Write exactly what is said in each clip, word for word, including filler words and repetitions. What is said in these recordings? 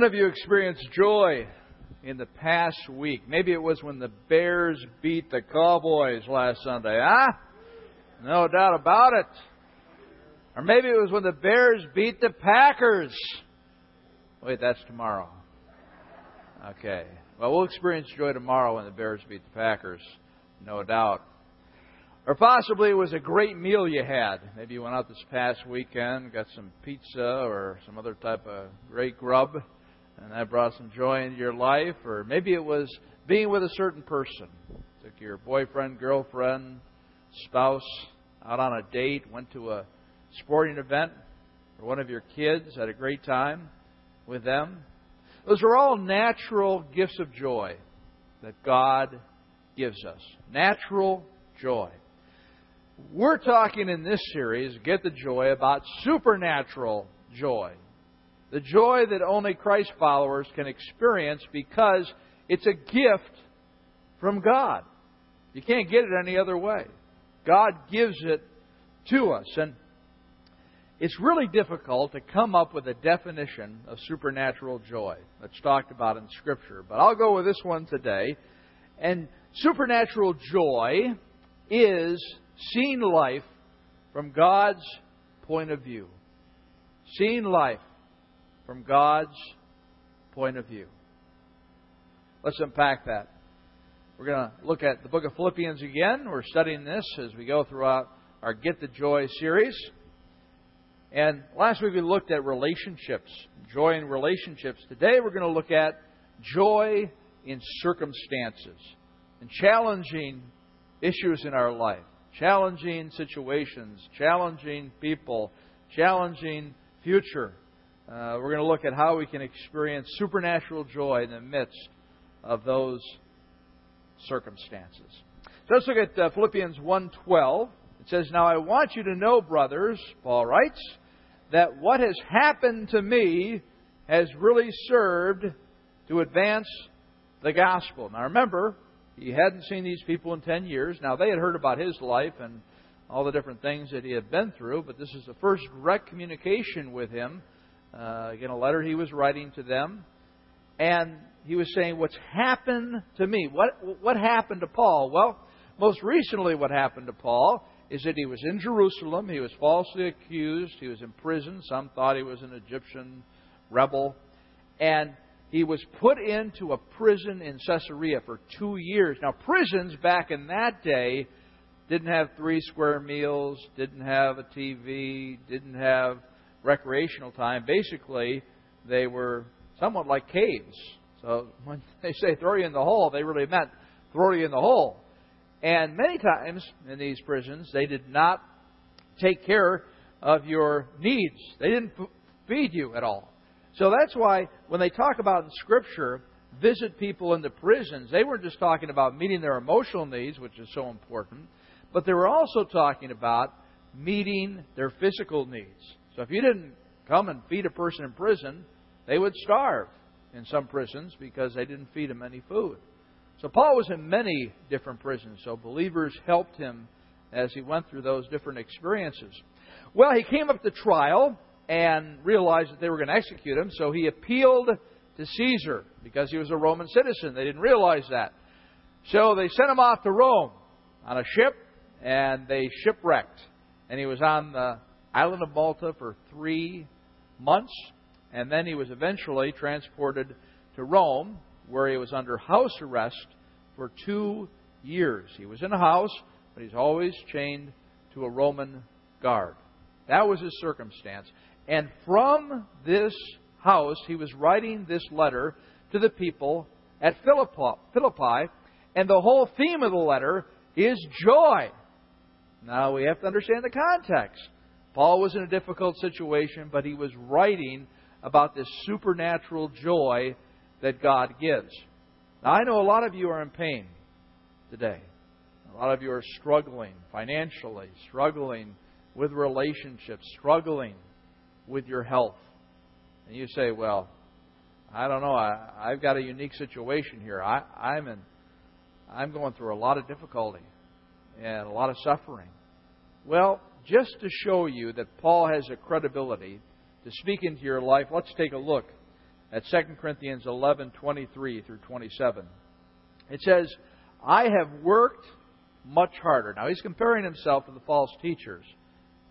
One of you experienced joy in the past week. Maybe it was when the Bears beat the Cowboys last Sunday, huh? No doubt about it. Or maybe it was when the Bears beat the Packers. Wait, that's tomorrow. Okay. Well, we'll experience joy tomorrow when the Bears beat the Packers, no doubt. Or possibly it was a great meal you had. Maybe you went out this past weekend, got some pizza or some other type of great grub, and that brought some joy into your life. Or maybe it was being with a certain person. Took your boyfriend, girlfriend, spouse out on a date, went to a sporting event, or one of your kids had a great time with them. Those are all natural gifts of joy that God gives us. Natural joy. We're talking in this series, Get the Joy, about supernatural joy. The joy that only Christ followers can experience because it's a gift from God. You can't get it any other way. God gives it to us. And it's really difficult to come up with a definition of supernatural joy that's talked about in Scripture. But I'll go with this one today. And supernatural joy is seeing life from God's point of view. Seeing life from God's point of view. Let's unpack that. We're going to look at the book of Philippians again. We're studying this as we go throughout our Get the Joy series. And last week we looked at relationships, joy in relationships. Today we're going to look at joy in circumstances and challenging issues in our life, challenging situations, challenging people, challenging future. Uh, we're going to look at how we can experience supernatural joy in the midst of those circumstances. So let's look at uh, Philippians one twelve. It says, "Now I want you to know, brothers," Paul writes, "that what has happened to me has really served to advance the gospel." Now remember, he hadn't seen these people in ten years. Now they had heard about his life and all the different things that he had been through, but this is the first direct communication with him. Uh, again, a letter he was writing to them. And he was saying, what's happened to me? What, what happened to Paul? Well, most recently what happened to Paul is that he was in Jerusalem. He was falsely accused. He was in prison. Some thought he was an Egyptian rebel. And he was put into a prison in Caesarea for two years. Now, prisons back in that day didn't have three square meals, didn't have a T V, didn't have recreational time. Basically, they were somewhat like caves. So when they say throw you in the hole, they really meant throw you in the hole. And many times in these prisons, they did not take care of your needs. They didn't feed you at all. So that's why when they talk about in Scripture, visit people in the prisons, they weren't just talking about meeting their emotional needs, which is so important, but they were also talking about meeting their physical needs. So if you didn't come and feed a person in prison, they would starve in some prisons because they didn't feed them any food. So Paul was in many different prisons, so believers helped him as he went through those different experiences. Well, he came up to trial and realized that they were going to execute him, so he appealed to Caesar because he was a Roman citizen. They didn't realize that. So they sent him off to Rome on a ship, and they shipwrecked. And he was on the island of Malta for three months, and then he was eventually transported to Rome, where he was under house arrest for two years. He was in a house, but he's always chained to a Roman guard. That was his circumstance. And from this house, he was writing this letter to the people at Philippi, and the whole theme of the letter is joy. Now, we have to understand the context. Paul was in a difficult situation, but he was writing about this supernatural joy that God gives. Now, I know a lot of you are in pain today. A lot of you are struggling financially, struggling with relationships, struggling with your health. And you say, well, I don't know, I, I've got a unique situation here. I, I'm, in, I'm going through a lot of difficulty and a lot of suffering. Well, just to show you that Paul has a credibility to speak into your life, let's take a look at Second Corinthians eleven, twenty-three through twenty-seven. It says, I have worked much harder. Now, he's comparing himself to the false teachers.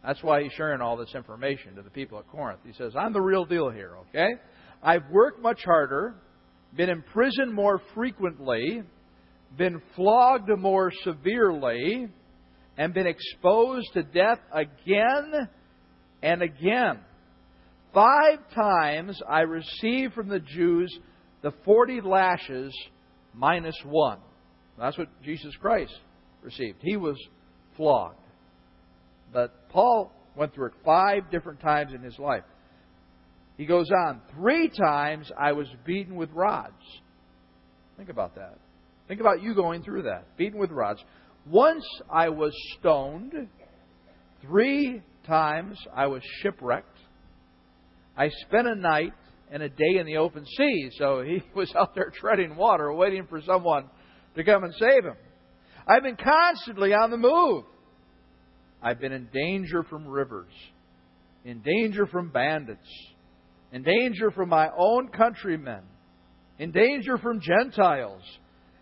That's why he's sharing all this information to the people at Corinth. He says, I'm the real deal here, okay? I've worked much harder, been imprisoned more frequently, been flogged more severely, and been exposed to death again and again. Five times I received from the Jews the forty lashes minus one. That's what Jesus Christ received. He was flogged. But Paul went through it five different times in his life. He goes on, three times I was beaten with rods. Think about that. Think about you going through that. Beaten with rods. Once I was stoned. Three times I was shipwrecked. I spent a night and a day in the open sea. So he was out there treading water, waiting for someone to come and save him. I've been constantly on the move. I've been in danger from rivers, in danger from bandits, in danger from my own countrymen, in danger from Gentiles,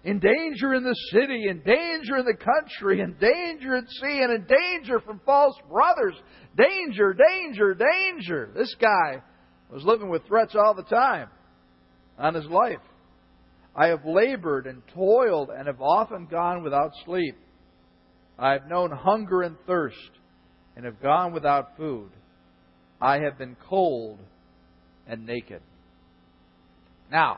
in danger in the city, in danger in the country, in danger at sea, and in danger from false brothers. Danger, danger, danger. This guy was living with threats all the time on his life. I have labored and toiled and have often gone without sleep. I have known hunger and thirst and have gone without food. I have been cold and naked. Now,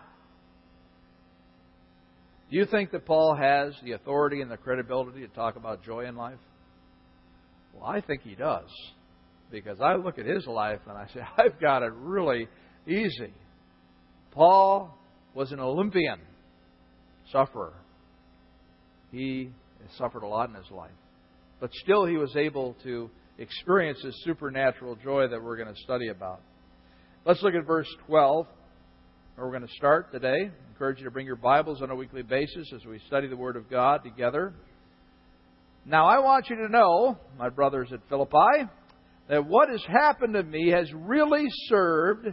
do you think that Paul has the authority and the credibility to talk about joy in life? Well, I think he does. Because I look at his life and I say, I've got it really easy. Paul was an Olympian sufferer. He suffered a lot in his life. But still he was able to experience this supernatural joy that we're going to study about. Let's look at verse twelve, where we're going to start today. I encourage you to bring your Bibles on a weekly basis as we study the Word of God together. Now I want you to know, my brothers at Philippi, that what has happened to me has really served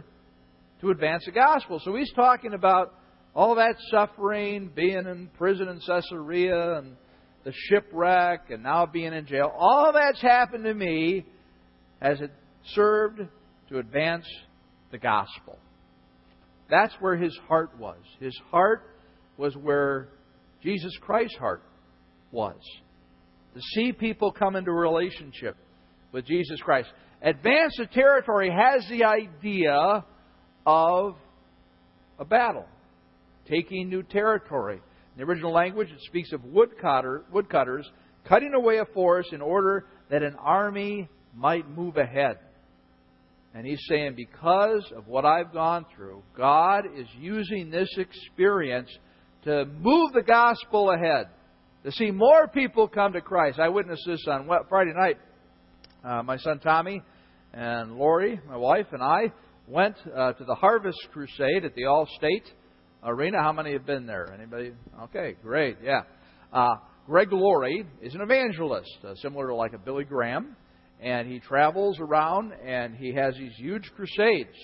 to advance the gospel. So he's talking about all that suffering, being in prison in Caesarea, and the shipwreck, and now being in jail. All that's happened to me has it served to advance the gospel. That's where his heart was. His heart was where Jesus Christ's heart was. To see people come into a relationship with Jesus Christ. Advance the territory has the idea of a battle. Taking new territory. In the original language, it speaks of woodcutter, woodcutters cutting away a forest in order that an army might move ahead. And he's saying, because of what I've gone through, God is using this experience to move the gospel ahead, to see more people come to Christ. I witnessed this on Friday night. Uh, my son Tommy and Lori, my wife, and I went uh, to the Harvest Crusade at the Allstate Arena. How many have been there? Anybody? Okay, great, yeah. Uh, Greg Laurie is an evangelist, uh, similar to like a Billy Graham. And he travels around and he has these huge crusades.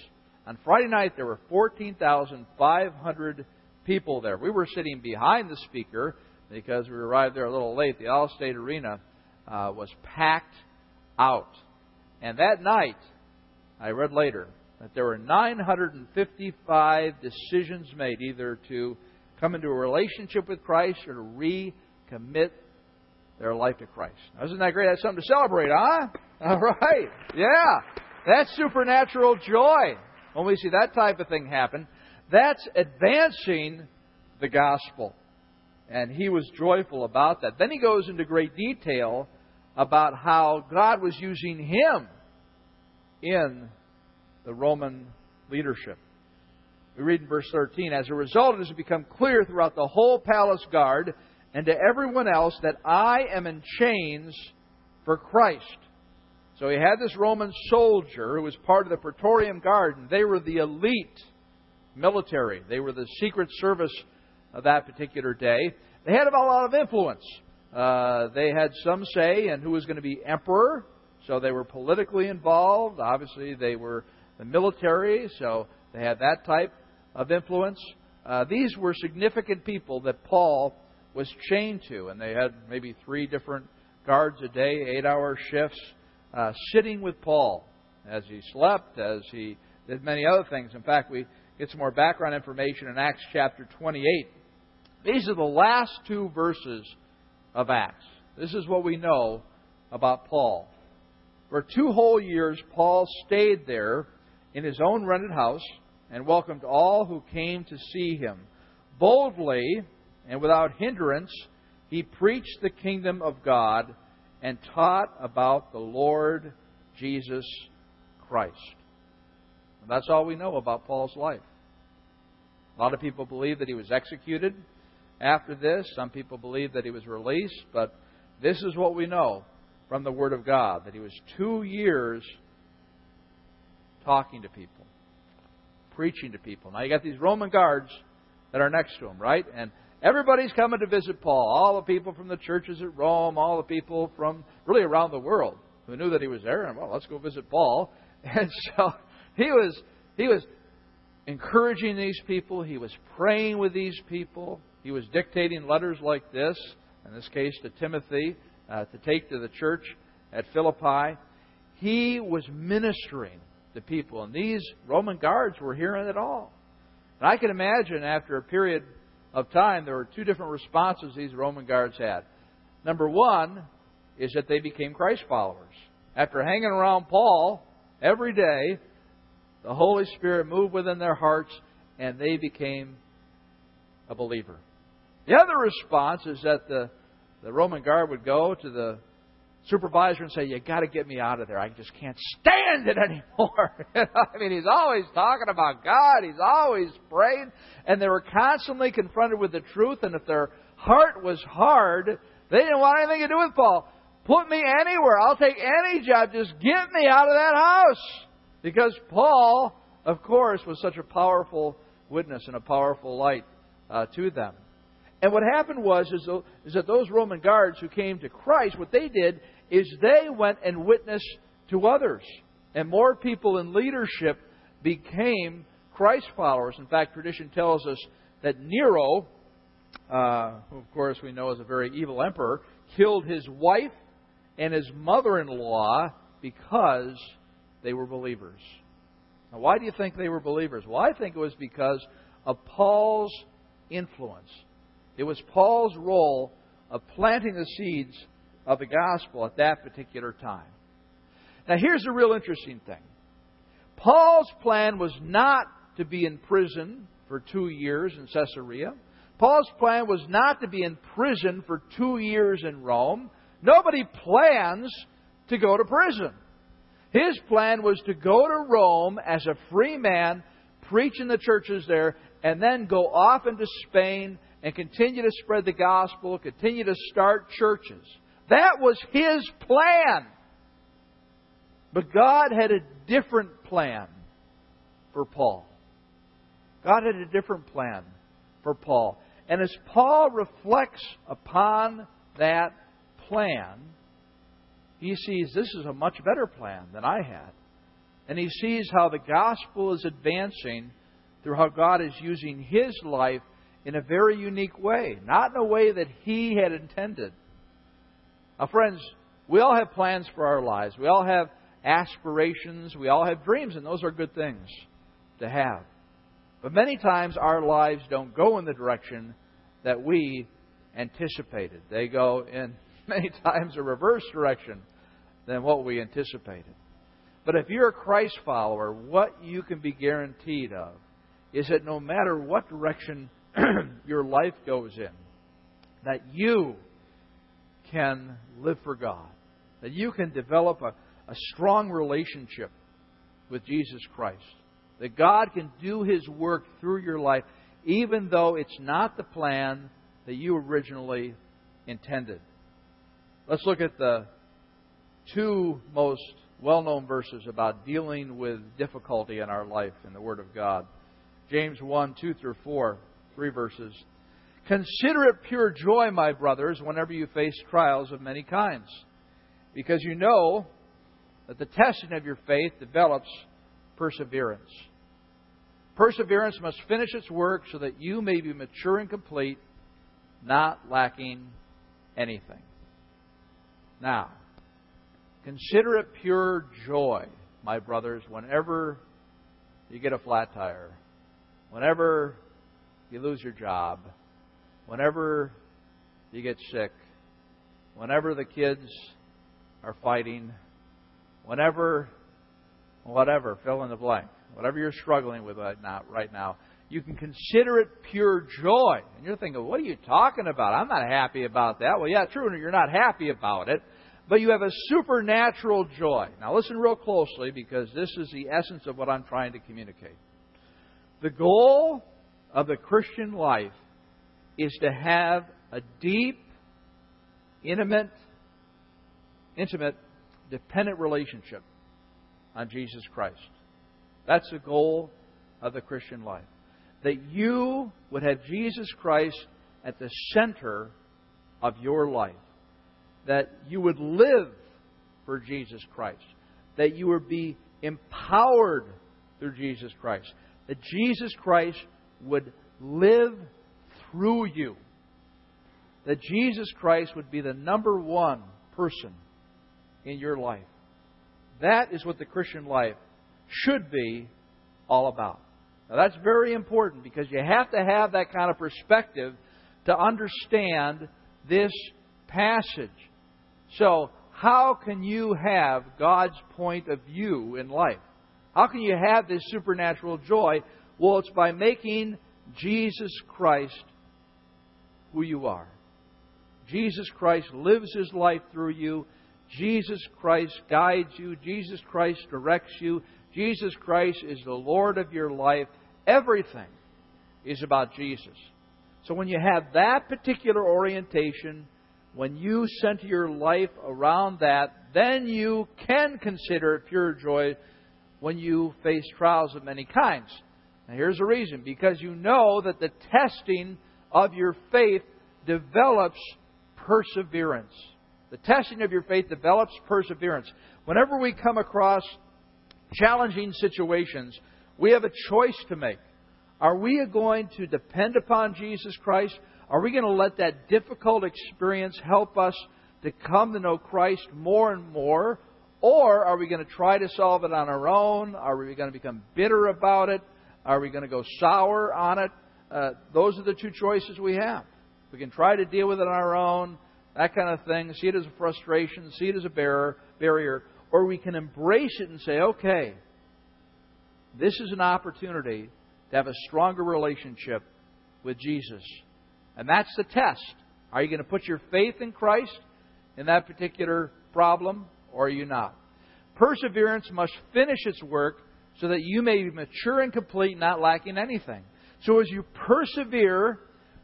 On Friday night, there were fourteen thousand five hundred people there. We were sitting behind the speaker because we arrived there a little late. The Allstate Arena uh, was packed out. And that night, I read later, that there were nine hundred fifty-five decisions made either to come into a relationship with Christ or to recommit their life to Christ. Now, isn't that great? That's something to celebrate, huh? All right. Yeah. That's supernatural joy. When we see that type of thing happen, that's advancing the gospel. And he was joyful about that. Then he goes into great detail about how God was using him in the Roman leadership. We read in verse thirteen, as a result, it has become clear throughout the whole palace guard and to everyone else that I am in chains for Christ. So he had this Roman soldier who was part of the Praetorian Guard, and they were the elite military. They were the secret service of that particular day. They had a lot of influence. Uh, they had some say in who was going to be emperor. So they were politically involved. Obviously, they were the military. So they had that type of influence. Uh, these were significant people that Paul was chained to, and they had maybe three different guards a day, eight-hour shifts, uh, sitting with Paul as he slept, as he did many other things. In fact, we get some more background information in Acts chapter twenty-eight. These are the last two verses of Acts. This is what we know about Paul. For two whole years, Paul stayed there in his own rented house and welcomed all who came to see him. Boldly and without hindrance, he preached the kingdom of God and taught about the Lord Jesus Christ. And that's all we know about Paul's life. A lot of people believe that he was executed after this. Some people believe that he was released. But this is what we know from the Word of God, that he was two years talking to people, preaching to people. Now you got these Roman guards that are next to him, right? And everybody's coming to visit Paul. All the people from the churches at Rome, all the people from really around the world who knew that he was there. And, well, let's go visit Paul. And so he was he was encouraging these people. He was praying with these people. He was dictating letters like this, in this case to Timothy, uh, to take to the church at Philippi. He was ministering to people, and these Roman guards were hearing it all. And I can imagine after a period of time, there were two different responses these Roman guards had. Number one is that they became Christ followers. After hanging around Paul every day, the Holy Spirit moved within their hearts, and they became a believer. The other response is that the, the Roman guard would go to the supervisor and say, "You got to get me out of there. I just can't stand it anymore." You know? I mean, he's always talking about God. He's always praying. And they were constantly confronted with the truth. And if their heart was hard, they didn't want anything to do with Paul. "Put me anywhere. I'll take any job. Just get me out of that house." Because Paul, of course, was such a powerful witness and a powerful light uh, to them. And what happened was is, is that those Roman guards who came to Christ, what they did is they went and witnessed to others. And more people in leadership became Christ followers. In fact, tradition tells us that Nero, uh, who of course we know is a very evil emperor, killed his wife and his mother-in-law because they were believers. Now, why do you think they were believers? Well, I think it was because of Paul's influence. It was Paul's role of planting the seeds of the gospel at that particular time. Now, here's the real interesting thing. Paul's plan was not to be in prison for two years in Caesarea. Paul's plan was not to be in prison for two years in Rome. Nobody plans to go to prison. His plan was to go to Rome as a free man, preach in the churches there, and then go off into Spain and continue to spread the gospel, continue to start churches. That was his plan. But God had a different plan for Paul. God had a different plan for Paul. And as Paul reflects upon that plan, he sees this is a much better plan than I had. And he sees how the gospel is advancing through how God is using his life in a very unique way, not in a way that he had intended. Now, friends, we all have plans for our lives. We all have aspirations. We all have dreams, and those are good things to have. But many times our lives don't go in the direction that we anticipated. They go in many times a reverse direction than what we anticipated. But if you're a Christ follower, what you can be guaranteed of is that no matter what direction your life goes in, that you can live for God, that you can develop a, a strong relationship with Jesus Christ, that God can do His work through your life, even though it's not the plan that you originally intended. Let's look at the two most well-known verses about dealing with difficulty in our life in the Word of God. James one, two through four. Three verses. "Consider it pure joy, my brothers, whenever you face trials of many kinds, because you know that the testing of your faith develops perseverance. Perseverance must finish its work so that you may be mature and complete, not lacking anything. Now, consider it pure joy, my brothers, whenever you get a flat tire, whenever you lose your job, whenever you get sick, whenever the kids are fighting, whenever, whatever, fill in the blank, whatever you're struggling with right now, right now, you can consider it pure joy. And you're thinking, what are you talking about? I'm not happy about that. Well, yeah, true, you're not happy about it, but you have a supernatural joy. Now, listen real closely, because this is the essence of what I'm trying to communicate. The goal of the Christian life is to have a deep, intimate, intimate, dependent relationship on Jesus Christ. That's the goal of the Christian life. That you would have Jesus Christ at the center of your life. That you would live for Jesus Christ. That you would be empowered through Jesus Christ. That Jesus Christ would live through you. That Jesus Christ would be the number one person in your life. That is what the Christian life should be all about. Now, that's very important, because you have to have that kind of perspective to understand this passage. So, how can you have God's point of view in life? How can you have this supernatural joy? Well, it's by making Jesus Christ who you are. Jesus Christ lives His life through you. Jesus Christ guides you. Jesus Christ directs you. Jesus Christ is the Lord of your life. Everything is about Jesus. So when you have that particular orientation, when you center your life around that, then you can consider it pure joy when you face trials of many kinds. Now here's the reason. Because you know that the testing of your faith develops perseverance. The testing of your faith develops perseverance. Whenever we come across challenging situations, we have a choice to make. Are we going to depend upon Jesus Christ? Are we going to let that difficult experience help us to come to know Christ more and more? Or are we going to try to solve it on our own? Are we going to become bitter about it? Are we going to go sour on it? Uh, those are the two choices we have. We can try to deal with it on our own, that kind of thing, see it as a frustration, see it as a barrier, or we can embrace it and say, okay, this is an opportunity to have a stronger relationship with Jesus. And that's the test. Are you going to put your faith in Christ in that particular problem, or are you not? Perseverance must finish its work so that you may be mature and complete, not lacking anything. So as you persevere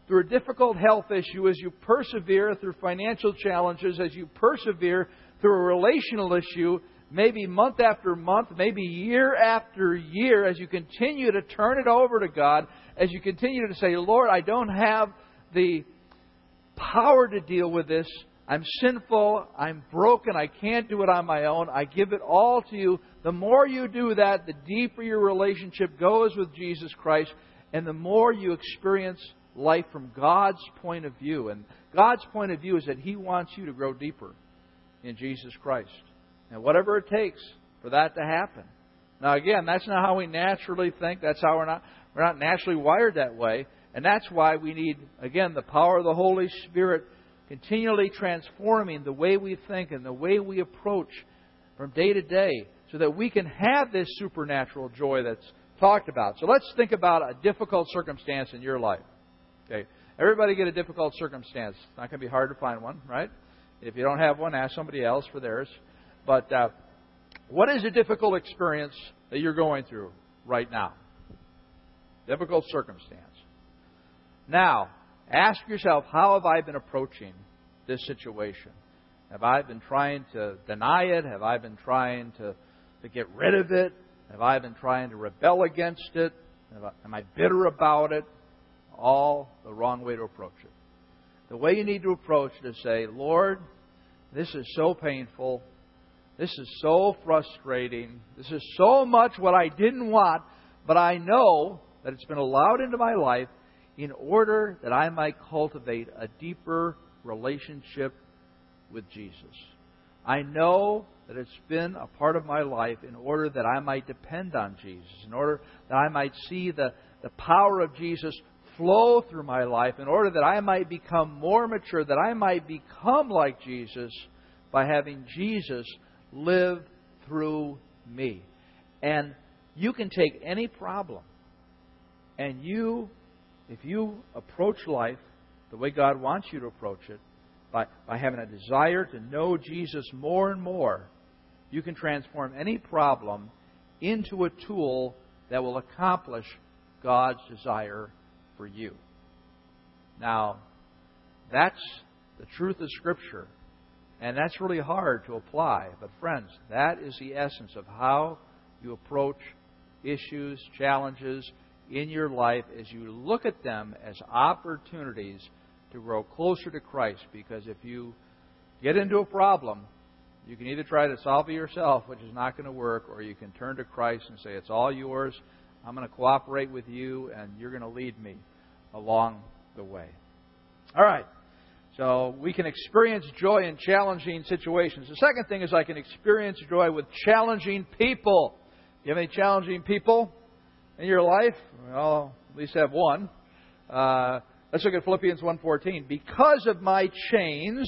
through a difficult health issue, as you persevere through financial challenges, as you persevere through a relational issue, maybe month after month, maybe year after year, as you continue to turn it over to God, as you continue to say, Lord, I don't have the power to deal with this. I'm sinful. I'm broken. I can't do it on my own. I give it all to you. The more you do that, the deeper your relationship goes with Jesus Christ, and the more you experience life from God's point of view. And God's point of view is that He wants you to grow deeper in Jesus Christ. And whatever it takes for that to happen. Now again, that's not how we naturally think. That's how we're not we're not naturally wired that way. And that's why we need, again, the power of the Holy Spirit continually transforming the way we think and the way we approach from day to day, so that we can have this supernatural joy that's talked about. So let's think about a difficult circumstance in your life. Okay. Everybody get a difficult circumstance. It's not going to be hard to find one, right? If you don't have one, ask somebody else for theirs. But uh, what is a difficult experience that you're going through right now? Difficult circumstance. Now, ask yourself, how have I been approaching this situation? Have I been trying to deny it? Have I been trying to, to get rid of it? Have I been trying to rebel against it? I, am I bitter about it? All the wrong way to approach it. The way you need to approach it is say, Lord, this is so painful. This is so frustrating. This is so much what I didn't want, but I know that it's been allowed into my life in order that I might cultivate a deeper relationship with Jesus. I know that it's been a part of my life in order that I might depend on Jesus, in order that I might see the, the power of Jesus flow through my life, in order that I might become more mature, that I might become like Jesus by having Jesus live through me. And you can take any problem, and you, if you approach life the way God wants you to approach it, by, by having a desire to know Jesus more and more, you can transform any problem into a tool that will accomplish God's desire for you. Now, that's the truth of Scripture. And that's really hard to apply. But friends, that is the essence of how you approach issues, challenges in your life as you look at them as opportunities to grow closer to Christ. Because if you get into a problem, you can either try to solve it yourself, which is not going to work, or you can turn to Christ and say, it's all yours. I'm going to cooperate with you, and you're going to lead me along the way. All right. So we can experience joy in challenging situations. The second thing is I can experience joy with challenging people. Do you have any challenging people in your life? Well, at least have one. Uh, let's look at Philippians one fourteen. Because of my chains,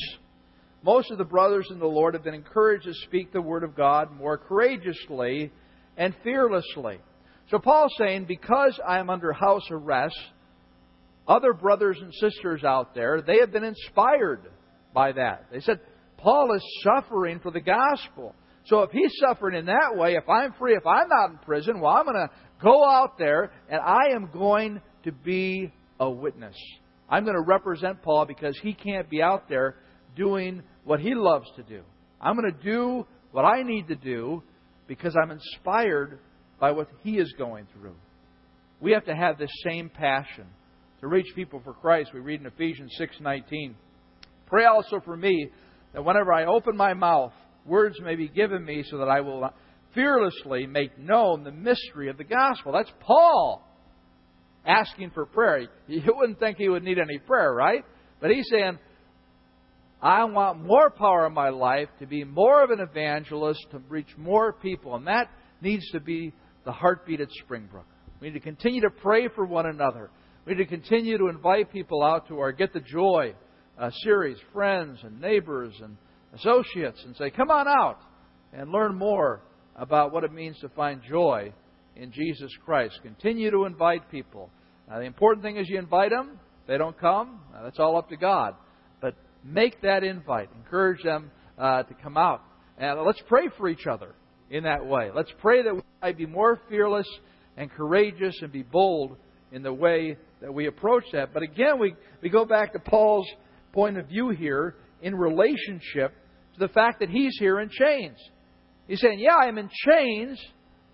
most of the brothers in the Lord have been encouraged to speak the word of God more courageously and fearlessly. So Paul's saying, because I am under house arrest, other brothers and sisters out there, they have been inspired by that. They said, Paul is suffering for the gospel. So if he's suffering in that way, if I'm free, if I'm not in prison, well, I'm going to go out there and I am going to be a witness. I'm going to represent Paul because he can't be out there doing what he loves to do. I'm going to do what I need to do because I'm inspired by what he is going through. We have to have this same passion to reach people for Christ. We read in Ephesians six nineteen, pray also for me that whenever I open my mouth, words may be given me so that I will fearlessly make known the mystery of the gospel. That's Paul asking for prayer. You wouldn't think he would need any prayer, right? But he's saying, I want more power in my life to be more of an evangelist, to reach more people. And that needs to be the heartbeat at Springbrook. We need to continue to pray for one another. We need to continue to invite people out to our Get the Joy uh, series, friends and neighbors and associates, and say, come on out and learn more about what it means to find joy in Jesus Christ. Continue to invite people. Now, the important thing is you invite them. If they don't come, now, that's all up to God. But make that invite. Encourage them uh, to come out. And let's pray for each other in that way. Let's pray that we might be more fearless and courageous and be bold in the way that we approach that. But again, we, we go back to Paul's point of view here in relationship to the fact that he's here in chains. He's saying, yeah, I'm in chains.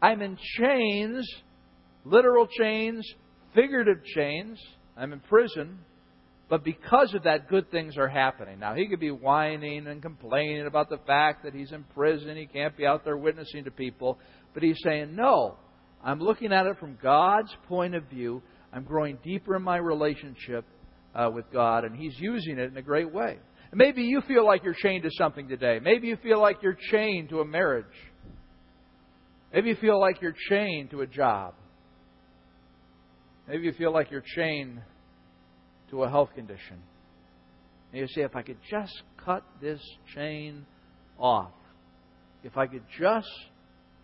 I'm in chains, literal chains, figurative chains. I'm in prison. But because of that, good things are happening. Now, he could be whining and complaining about the fact that he's in prison. He can't be out there witnessing to people. But he's saying, no, I'm looking at it from God's point of view. I'm growing deeper in my relationship uh, with God, and He's using it in a great way. And maybe you feel like you're chained to something today. Maybe you feel like you're chained to a marriage. Maybe you feel like you're chained to a job. Maybe you feel like you're chained to a health condition. And you say, if I could just cut this chain off, if I could just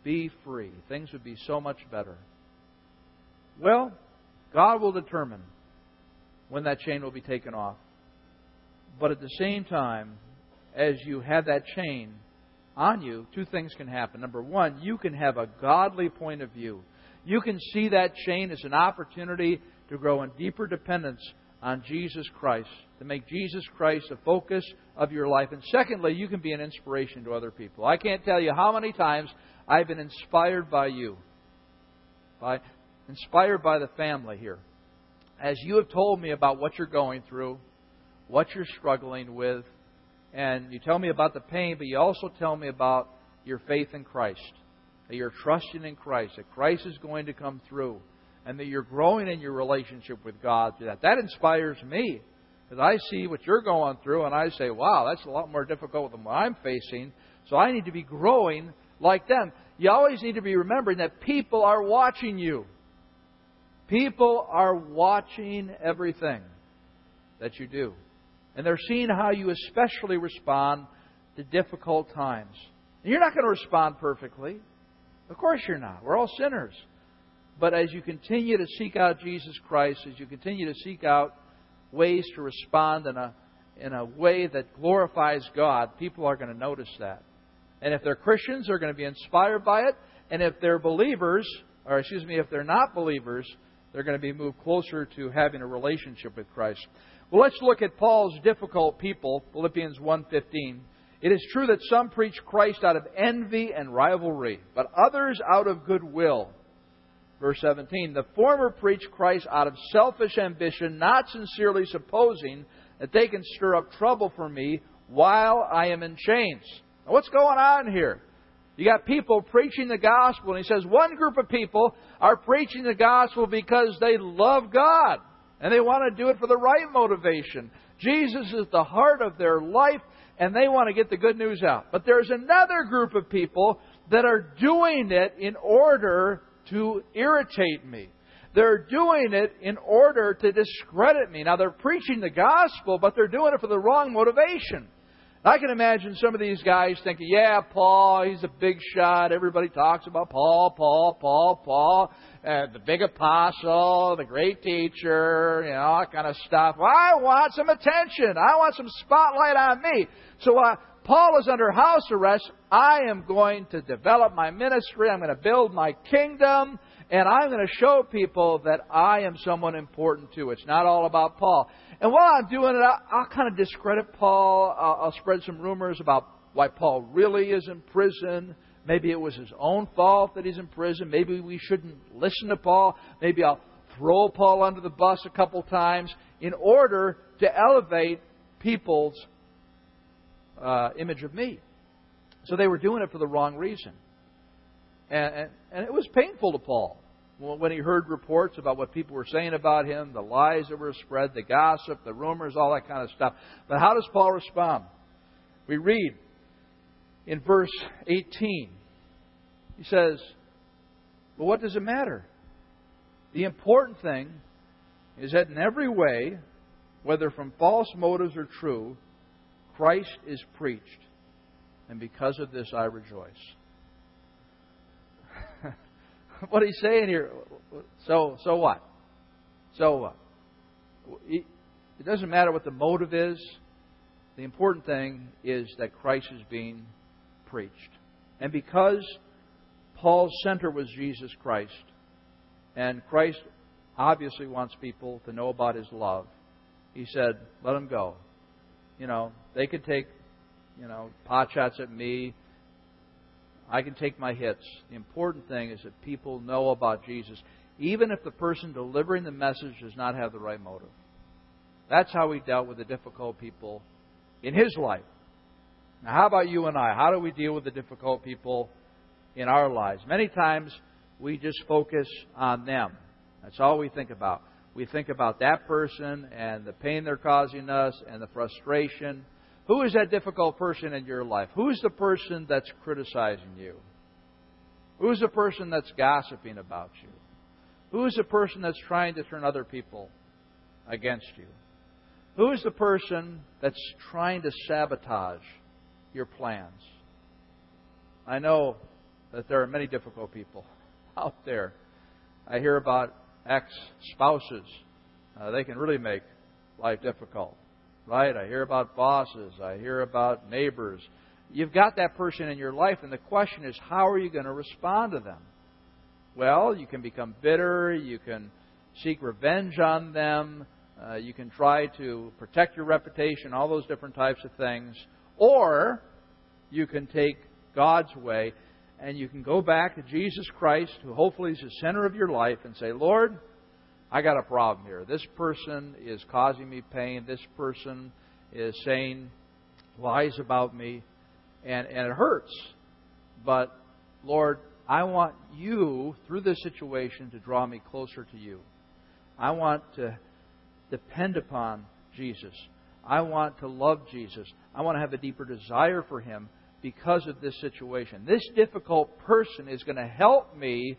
be free, things would be so much better. Well, God will determine when that chain will be taken off. But at the same time, as you have that chain on you, two things can happen. Number one, you can have a godly point of view. You can see that chain as an opportunity to grow in deeper dependence on Jesus Christ, to make Jesus Christ the focus of your life. And secondly, you can be an inspiration to other people. I can't tell you how many times I've been inspired by you, by Inspired by the family here. As you have told me about what you're going through, what you're struggling with, and you tell me about the pain, but you also tell me about your faith in Christ, that you're trusting in Christ, that Christ is going to come through, and that you're growing in your relationship with God through that. That inspires me, because I see what you're going through, and I say, wow, that's a lot more difficult than what I'm facing, so I need to be growing like them. You always need to be remembering that people are watching you. People are watching everything that you do. And they're seeing how you especially respond to difficult times. And you're not going to respond perfectly. Of course you're not. We're all sinners. But as you continue to seek out Jesus Christ, as you continue to seek out ways to respond in a, in a way that glorifies God, people are going to notice that. And if they're Christians, they're going to be inspired by it. And if they're believers, or excuse me, if they're not believers, they're going to be moved closer to having a relationship with Christ. Well, let's look at Paul's difficult people, Philippians one fifteen. It is true that some preach Christ out of envy and rivalry, but others out of goodwill. Verse seventeen, the former preach Christ out of selfish ambition, not sincerely supposing that they can stir up trouble for me while I am in chains. Now, what's going on here? You got people preaching the gospel, and he says one group of people are preaching the gospel because they love God, and they want to do it for the right motivation. Jesus is the heart of their life, and they want to get the good news out. But there's another group of people that are doing it in order to irritate me. They're doing it in order to discredit me. Now, they're preaching the gospel, but they're doing it for the wrong motivation. I can imagine some of these guys thinking, yeah, Paul, he's a big shot. Everybody talks about Paul, Paul, Paul, Paul, uh, the big apostle, the great teacher, you know, all that kind of stuff. Well, I want some attention. I want some spotlight on me. So while Paul is under house arrest, I am going to develop my ministry. I'm going to build my kingdom. And I'm going to show people that I am someone important too. It's not all about Paul. And while I'm doing it, I'll, I'll kind of discredit Paul. I'll, I'll spread some rumors about why Paul really is in prison. Maybe it was his own fault that he's in prison. Maybe we shouldn't listen to Paul. Maybe I'll throw Paul under the bus a couple times in order to elevate people's uh, image of me. So they were doing it for the wrong reason. And, and, and it was painful to Paul when he heard reports about what people were saying about him, the lies that were spread, the gossip, the rumors, all that kind of stuff. But how does Paul respond? We read in verse eighteen, he says, well, what does it matter? The important thing is that in every way, whether from false motives or true, Christ is preached, and because of this I rejoice. What he's saying here, so so what? So what? It doesn't matter what the motive is. The important thing is that Christ is being preached. And because Paul's center was Jesus Christ, and Christ obviously wants people to know about his love, he said, let them go. You know, they could take, you know, pot shots at me. I can take my hits. The important thing is that people know about Jesus, even if the person delivering the message does not have the right motive. That's how he dealt with the difficult people in his life. Now, how about you and I? How do we deal with the difficult people in our lives? Many times we just focus on them. That's all we think about. We think about that person and the pain they're causing us and the frustration. Who is that difficult person in your life? Who's the person that's criticizing you? Who's the person that's gossiping about you? Who's the person that's trying to turn other people against you? Who's the person that's trying to sabotage your plans? I know that there are many difficult people out there. I hear about ex-spouses. Uh, they can really make life difficult. Right? I hear about bosses. I hear about neighbors. You've got that person in your life, and the question is, how are you going to respond to them? Well, you can become bitter. You can seek revenge on them. Uh, you can try to protect your reputation, all those different types of things. Or you can take God's way, and you can go back to Jesus Christ, who hopefully is the center of your life, and say, Lord, I got a problem here. This person is causing me pain. This person is saying lies about me, and, and it hurts. But, Lord, I want you, through this situation, to draw me closer to you. I want to depend upon Jesus. I want to love Jesus. I want to have a deeper desire for Him because of this situation. This difficult person is going to help me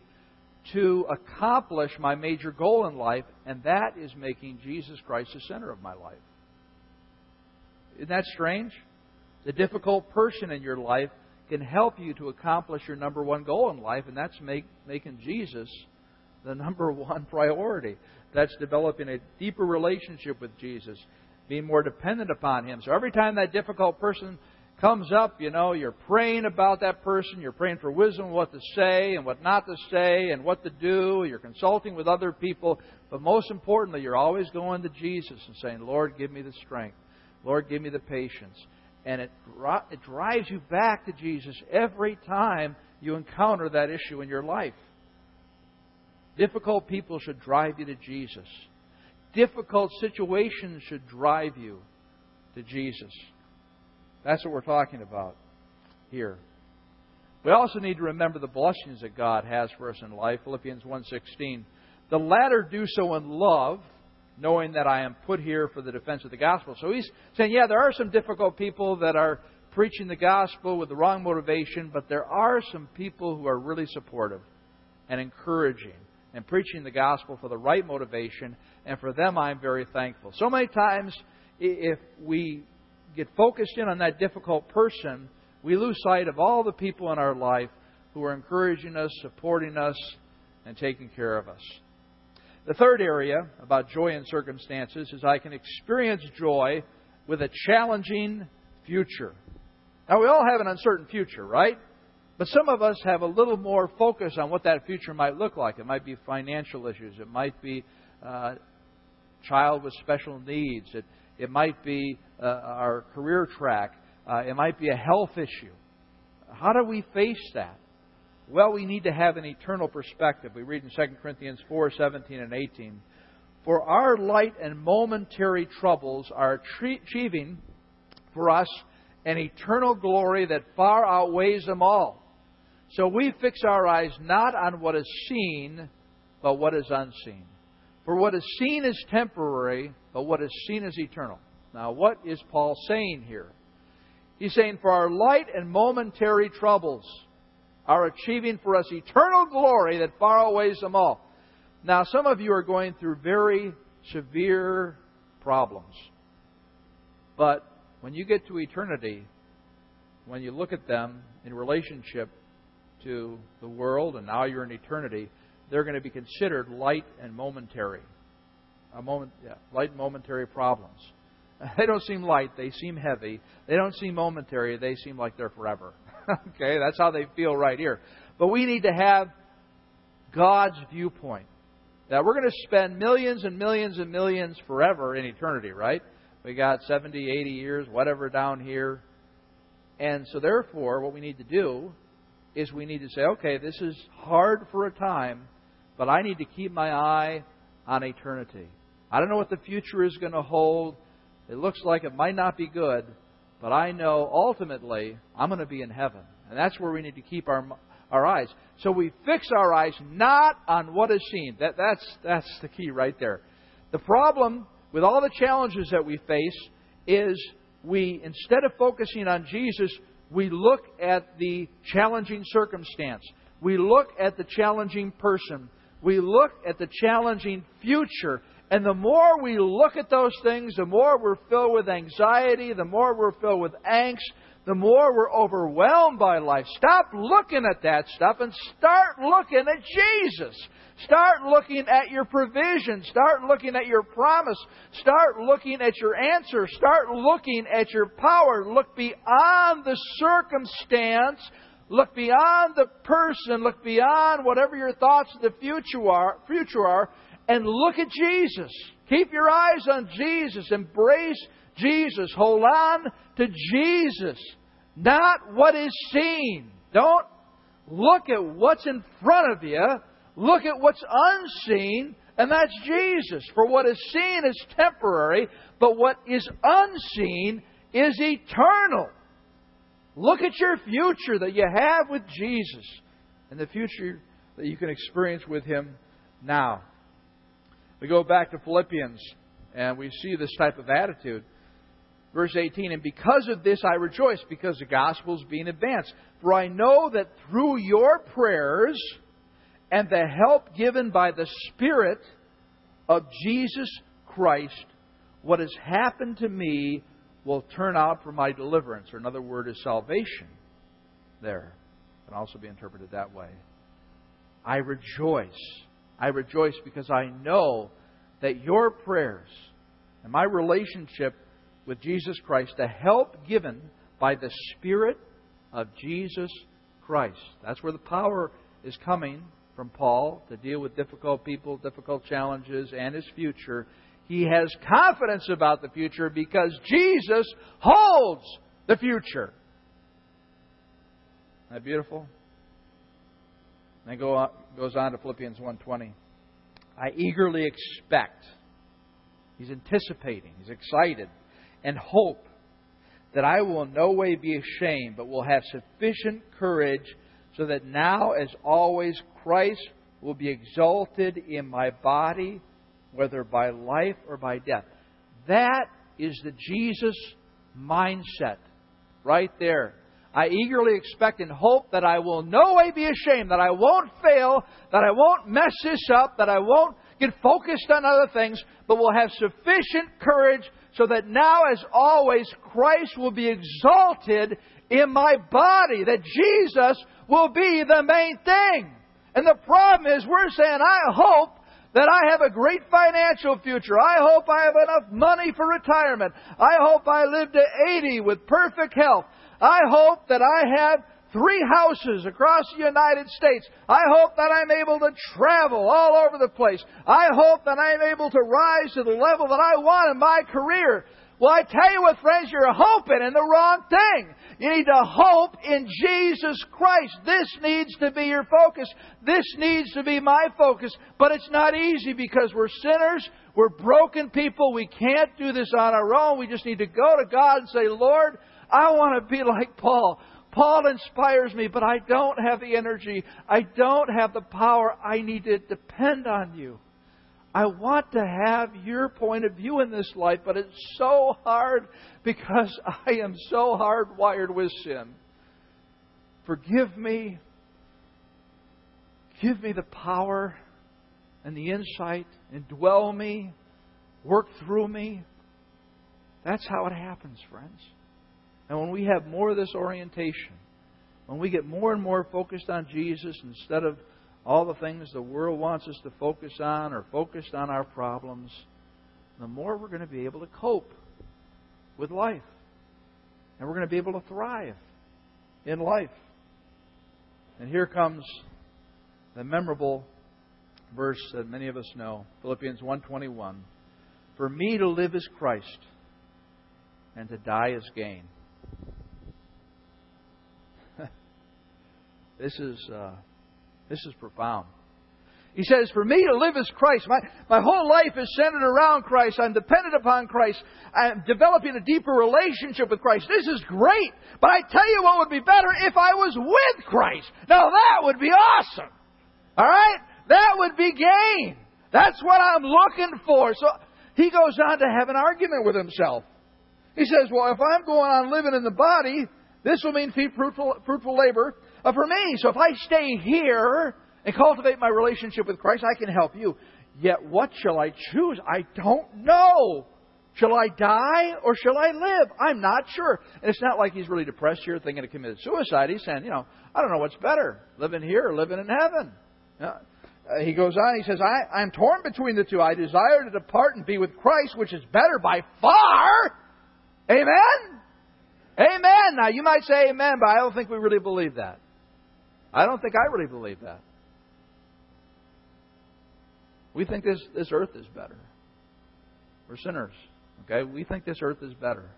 to accomplish my major goal in life, and that is making Jesus Christ the center of my life. Isn't that strange? The difficult person in your life can help you to accomplish your number one goal in life, and that's make, making Jesus the number one priority. That's developing a deeper relationship with Jesus, being more dependent upon Him. So every time that difficult person comes up, you know, you're praying about that person. You're praying for wisdom, what to say and what not to say and what to do. You're consulting with other people. But most importantly, you're always going to Jesus and saying, Lord, give me the strength. Lord, give me the patience. And it, it drives you back to Jesus every time you encounter that issue in your life. Difficult people should drive you to Jesus. Difficult situations should drive you to Jesus. That's what we're talking about here. We also need to remember the blessings that God has for us in life. Philippians one sixteen. The latter do so in love, knowing that I am put here for the defense of the gospel. So he's saying, yeah, there are some difficult people that are preaching the gospel with the wrong motivation, but there are some people who are really supportive and encouraging and preaching the gospel for the right motivation, and for them I'm very thankful. So many times, if we get focused in on that difficult person, we lose sight of all the people in our life who are encouraging us, supporting us, and taking care of us. The third area about joy in circumstances is I can experience joy with a challenging future. Now, we all have an uncertain future, right? But some of us have a little more focus on what that future might look like. It might be financial issues. It might be uh, child with special needs. It It might be uh, our career track. Uh, it might be a health issue. How do we face that? Well, we need to have an eternal perspective. We read in Second Corinthians four, seventeen and eighteen. For our light and momentary troubles are tre- achieving for us an eternal glory that far outweighs them all. So we fix our eyes not on what is seen, but what is unseen. For what is seen is temporary, but what is seen is eternal. Now, what is Paul saying here? He's saying, for our light and momentary troubles are achieving for us eternal glory that far outweighs them all. Now, some of you are going through very severe problems. But when you get to eternity, when you look at them in relationship to the world, and now you're in eternity, they're going to be considered light and momentary. A moment, yeah, light momentary problems. They don't seem light. They seem heavy. They don't seem momentary. They seem like they're forever. Okay, that's how they feel right here. But we need to have God's viewpoint. Now, we're going to spend millions and millions and millions forever in eternity, right? We got seventy, eighty years, whatever down here. And so therefore, what we need to do is we need to say, okay, this is hard for a time, but I need to keep my eye on eternity. I don't know what the future is going to hold. It looks like it might not be good, but I know ultimately I'm going to be in heaven. And that's where we need to keep our our eyes. So we fix our eyes not on what is seen. That that's that's the key right there. The problem with all the challenges that we face is we, instead of focusing on Jesus, we look at the challenging circumstance. We look at the challenging person. We look at the challenging future. And the more we look at those things, the more we're filled with anxiety, the more we're filled with angst, the more we're overwhelmed by life. Stop looking at that stuff and start looking at Jesus. Start looking at your provision. Start looking at your promise. Start looking at your answer. Start looking at your power. Look beyond the circumstance. Look beyond the person. Look beyond whatever your thoughts of the future are, future are, and look at Jesus. Keep your eyes on Jesus. Embrace Jesus. Hold on to Jesus. Not what is seen. Don't look at what's in front of you. Look at what's unseen, and that's Jesus. For what is seen is temporary, but what is unseen is eternal. Look at your future that you have with Jesus. and the future that you can experience with Him now. We go back to Philippians, and we see this type of attitude. Verse eighteen, and because of this I rejoice, because the gospel is being advanced. For I know that through your prayers and the help given by the Spirit of Jesus Christ, what has happened to me will turn out for my deliverance. Or another word is salvation there. It can also be interpreted that way. I rejoice. I rejoice because I know that your prayers and my relationship with Jesus Christ, the help given by the Spirit of Jesus Christ. That's where the power is coming from Paul to deal with difficult people, difficult challenges, and his future. He has confidence about the future because Jesus holds the future. Isn't that beautiful? And it go on, goes on to Philippians one twenty. I eagerly expect. He's anticipating. He's excited. And hope that I will in no way be ashamed, but will have sufficient courage so that now, as always, Christ will be exalted in my body, whether by life or by death. That is the Jesus mindset right there. I eagerly expect and hope that I will in no way be ashamed, that I won't fail, that I won't mess this up, that I won't get focused on other things, but will have sufficient courage so that now, as always, Christ will be exalted in my body, that Jesus will be the main thing. And the problem is we're saying, I hope that I have a great financial future. I hope I have enough money for retirement. I hope I live to eighty with perfect health. I hope that I have three houses across the United States. I hope that I'm able to travel all over the place. I hope that I'm able to rise to the level that I want in my career. Well, I tell you what, friends, you're hoping in the wrong thing. You need to hope in Jesus Christ. This needs to be your focus. This needs to be my focus. But it's not easy because we're sinners. We're broken people. We can't do this on our own. We just need to go to God and say, Lord, I want to be like Paul. Paul inspires me, but I don't have the energy. I don't have the power. I need to depend on you. I want to have your point of view in this life, but it's so hard because I am so hardwired with sin. Forgive me. Give me the power and the insight. Indwell me. Work through me. That's how it happens, friends. And when we have more of this orientation, when we get more and more focused on Jesus instead of all the things the world wants us to focus on or focused on our problems, the more we're going to be able to cope with life. And we're going to be able to thrive in life. And here comes the memorable verse that many of us know, Philippians one twenty-one. For me to live is Christ, and to die is gain. This is uh, this is profound. He says, for me to live is Christ. My, my whole life is centered around Christ. I'm dependent upon Christ. I'm developing a deeper relationship with Christ. This is great. But I tell you what would be better if I was with Christ. Now that would be awesome. All right? That would be gain. That's what I'm looking for. So he goes on to have an argument with himself. He says, well, if I'm going on living in the body, this will mean fruitful, fruitful labor for me. So if I stay here and cultivate my relationship with Christ, I can help you. Yet what shall I choose? I don't know. Shall I die or shall I live? I'm not sure. And it's not like he's really depressed here thinking of committed suicide. He's saying, you know, I don't know what's better, living here or living in heaven. You know, he goes on, he says, I, I'm torn between the two. I desire to depart and be with Christ, which is better by far. Amen? Amen. Now, you might say amen, but I don't think we really believe that. I don't think I really believe that. We think this, this earth is better. We're sinners. Okay? We think this earth is better.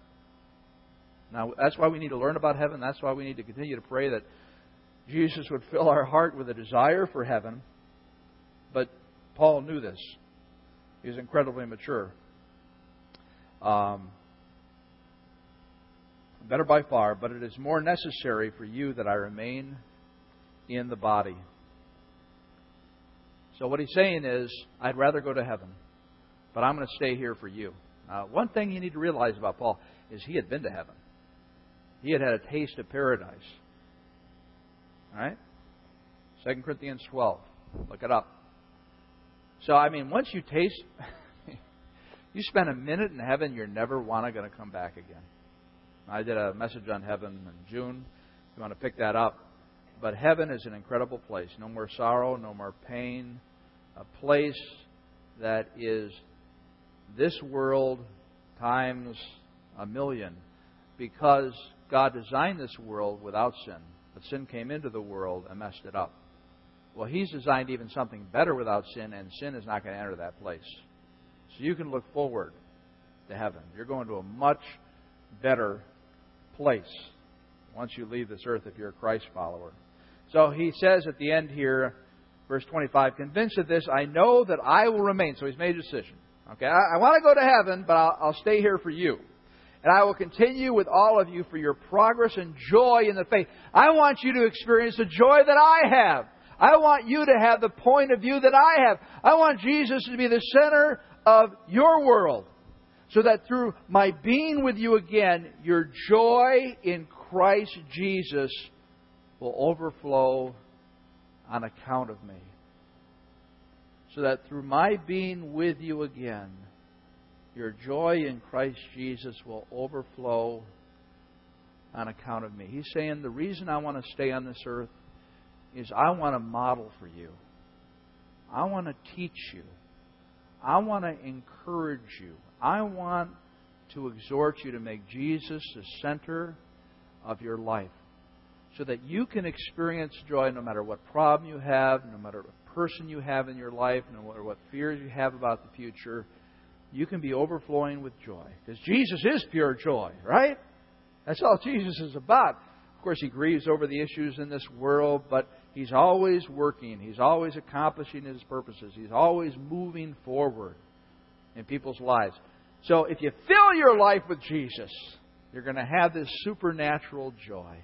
Now, that's why we need to learn about heaven. That's why we need to continue to pray that Jesus would fill our heart with a desire for heaven. But Paul knew this. He was incredibly mature. Um... Better by far, but it is more necessary for you that I remain in the body. So what he's saying is, I'd rather go to heaven, but I'm going to stay here for you. Uh, one thing you need to realize about Paul is he had been to heaven. He had had a taste of paradise. All right? Second Corinthians twelve. Look it up. So, I mean, once you taste, you spend a minute in heaven, you're never wanna going to come back again. I did a message on heaven in June. If you want to pick that up. But heaven is an incredible place. No more sorrow, no more pain. A place that is this world times a million. Because God designed this world without sin. But sin came into the world and messed it up. Well, He's designed even something better without sin, and sin is not going to enter that place. So you can look forward to heaven. You're going to a much better place once you leave this earth if you're a Christ follower. So he says at the end here, verse twenty-five, convinced of this, I know that I will remain. So he's made a decision. Okay, I, I want to go to heaven, but I'll, I'll stay here for you. And I will continue with all of you for your progress and joy in the faith. I want you to experience the joy that I have. I want you to have the point of view that I have. I want Jesus to be the center of your world. So that through my being with you again, your joy in Christ Jesus will overflow on account of me. So that through my being with you again, your joy in Christ Jesus will overflow on account of me. He's saying the reason I want to stay on this earth is I want to model for you. I want to teach you. I want to encourage you. I want to exhort you to make Jesus the center of your life so that you can experience joy no matter what problem you have, no matter what person you have in your life, no matter what fears you have about the future. You can be overflowing with joy because Jesus is pure joy, right? That's all Jesus is about. Of course, He grieves over the issues in this world, but He's always working. He's always accomplishing His purposes. He's always moving forward in people's lives. So if you fill your life with Jesus, you're going to have this supernatural joy.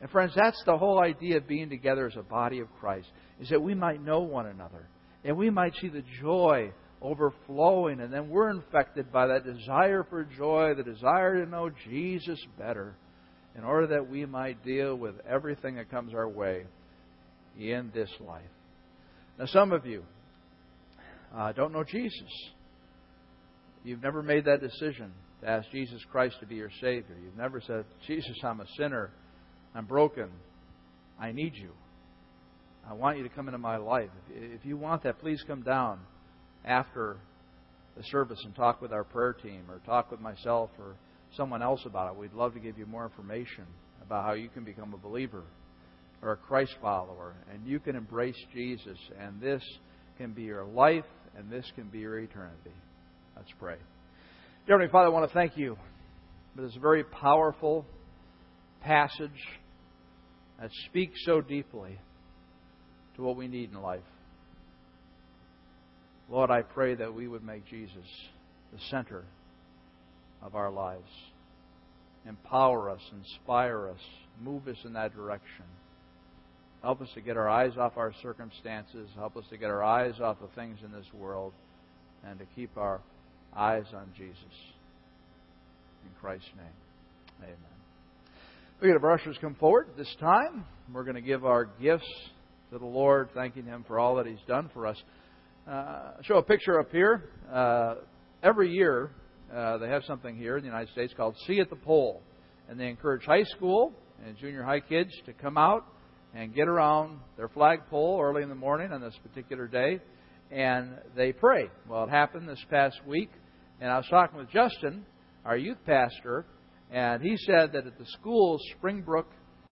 And friends, that's the whole idea of being together as a body of Christ, is that we might know one another, and we might see the joy overflowing, and then we're infected by that desire for joy, the desire to know Jesus better, in order that we might deal with everything that comes our way in this life. Now, some of you uh, don't know Jesus. You've never made that decision to ask Jesus Christ to be your Savior. You've never said, Jesus, I'm a sinner. I'm broken. I need you. I want you to come into my life. If you want that, please come down after the service and talk with our prayer team or talk with myself or someone else about it. We'd love to give you more information about how you can become a believer or a Christ follower. And you can embrace Jesus. And this can be your life and this can be your eternity. Let's pray. Dear Heavenly Father, I want to thank you for this very powerful passage that speaks so deeply to what we need in life. Lord, I pray that we would make Jesus the center of our lives. Empower us, inspire us, move us in that direction. Help us to get our eyes off our circumstances. Help us to get our eyes off the things in this world and to keep our eyes on Jesus. In Christ's name, amen. We're going to have ushers come forward this time. We're going to give our gifts to the Lord, thanking Him for all that He's done for us. Uh, show a picture up here. Uh, every year, Uh, they have something here in the United States called See at the Pole. And they encourage high school and junior high kids to come out and get around their flagpole early in the morning on this particular day. And they pray. Well, it happened this past week. And I was talking with Justin, our youth pastor, and he said that at the school, Springbrook